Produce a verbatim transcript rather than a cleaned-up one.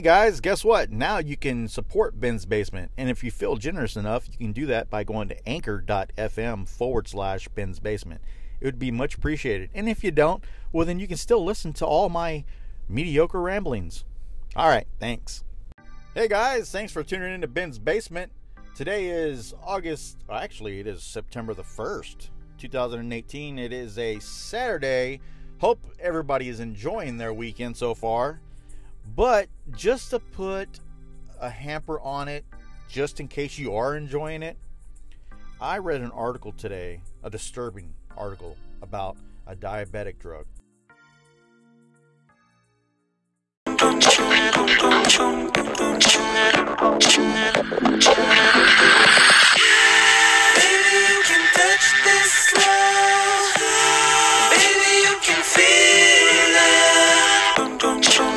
hey guys, guess what? Now you can support Ben's Basement. And if you feel generous enough, you can do that by going to anchor.fm forward slash Ben's Basement. It would be much appreciated. And if you don't, well, then you can still listen to all my mediocre ramblings. All right, thanks. Hey guys, thanks for tuning in to Ben's Basement. Today is August, actually it is September the first, two thousand eighteen. It is a Saturday. Hope everybody is enjoying their weekend so far. But just to put a hamper on it, just in case you are enjoying it, I read an article today, a disturbing article about a diabetic drug. Baby, you can feel it.